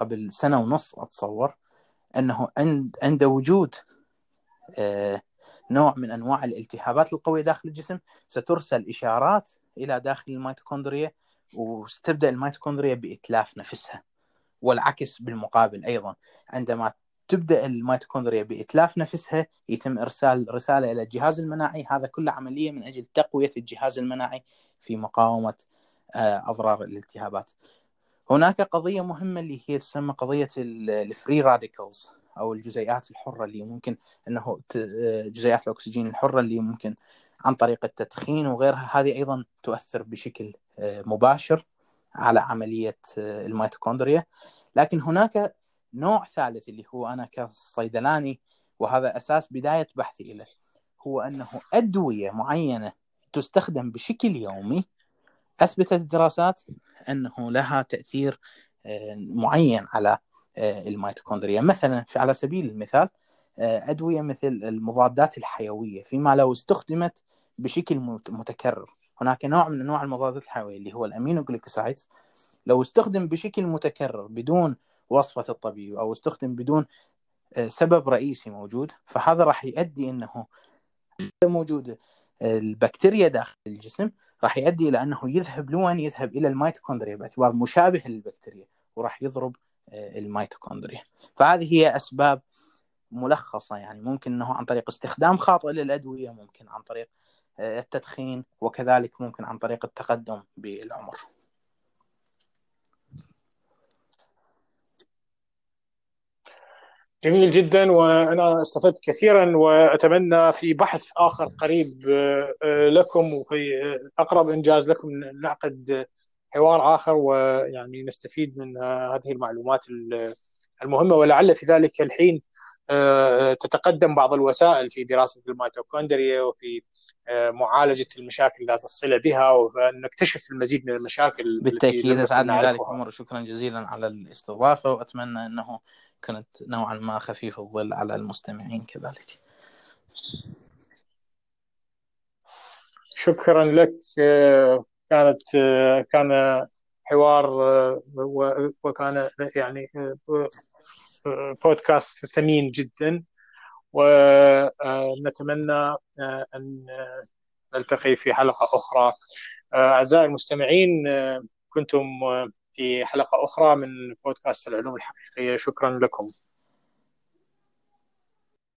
1.5 سنة أتصور أنه عند وجود نوع من أنواع الالتهابات القوية داخل الجسم سترسل إشارات إلى داخل الميتوكوندريا وستبدأ الميتوكوندريا بإتلاف نفسها، والعكس بالمقابل أيضا عندما تبدأ الميتوكوندريا بإتلاف نفسها يتم إرسال رسالة إلى الجهاز المناعي. هذا كله عملية من أجل تقوية الجهاز المناعي في مقاومة أضرار الالتهابات. هناك قضية مهمة اللي هي تسمى قضية الفري راديكالز أو الجزيئات الحرة، اللي ممكن أنه جزيئات الأكسجين الحرة اللي ممكن عن طريق التدخين وغيرها. هذه أيضا تؤثر بشكل مباشر على عملية الميتوكوندريا. لكن هناك نوع ثالث اللي هو أنا كصيدلاني وهذا أساس بداية بحثي له، هو أنه أدوية معينة تستخدم بشكل يومي أثبتت الدراسات أنه لها تأثير معين على الميتوكوندريا. مثلا على سبيل المثال أدوية مثل المضادات الحيوية، فيما لو استخدمت بشكل متكرر، هناك نوع من أنواع المضادات الحيوية اللي هو الأمينوغليكوسايدز، لو استخدم بشكل متكرر بدون وصفة الطبيب أو استخدم بدون سبب رئيسي موجود، فهذا راح يؤدي أنه موجود البكتيريا داخل الجسم راح يؤدي إلى أنه يذهب إلى الميتوكوندريا باعتبار مشابه للبكتيريا وراح يضرب الميتوكوندريا. فهذه هي أسباب ملخصة، يعني ممكن أنه عن طريق استخدام خاطئ للأدوية، ممكن عن طريق التدخين، وكذلك ممكن عن طريق التقدم بالعمر. جميل جدا، وأنا استفدت كثيرا، وأتمنى في بحث آخر قريب لكم وفي أقرب إنجاز لكم نعقد حوار آخر ويعني نستفيد من هذه المعلومات المهمة، ولعل في ذلك الحين تتقدم بعض الوسائل في دراسة الميتوكوندريا وفي معالجة المشاكل ذات الصلة بها ونكتشف المزيد من المشاكل. بالتأكيد أسعدنا ذلك عمر، شكرا جزيلا على الاستضافة، وأتمنى أنه كانت نوعا ما خفيف الظل على المستمعين كذلك. شكرا لك، كان حوار وكان يعني بودكاست ثمين جدا، ونتمنى أن نلتقي في حلقة أخرى. أعزائي المستمعين، كنتم في حلقة أخرى من بودكاست العلوم الحقيقية. شكرا لكم.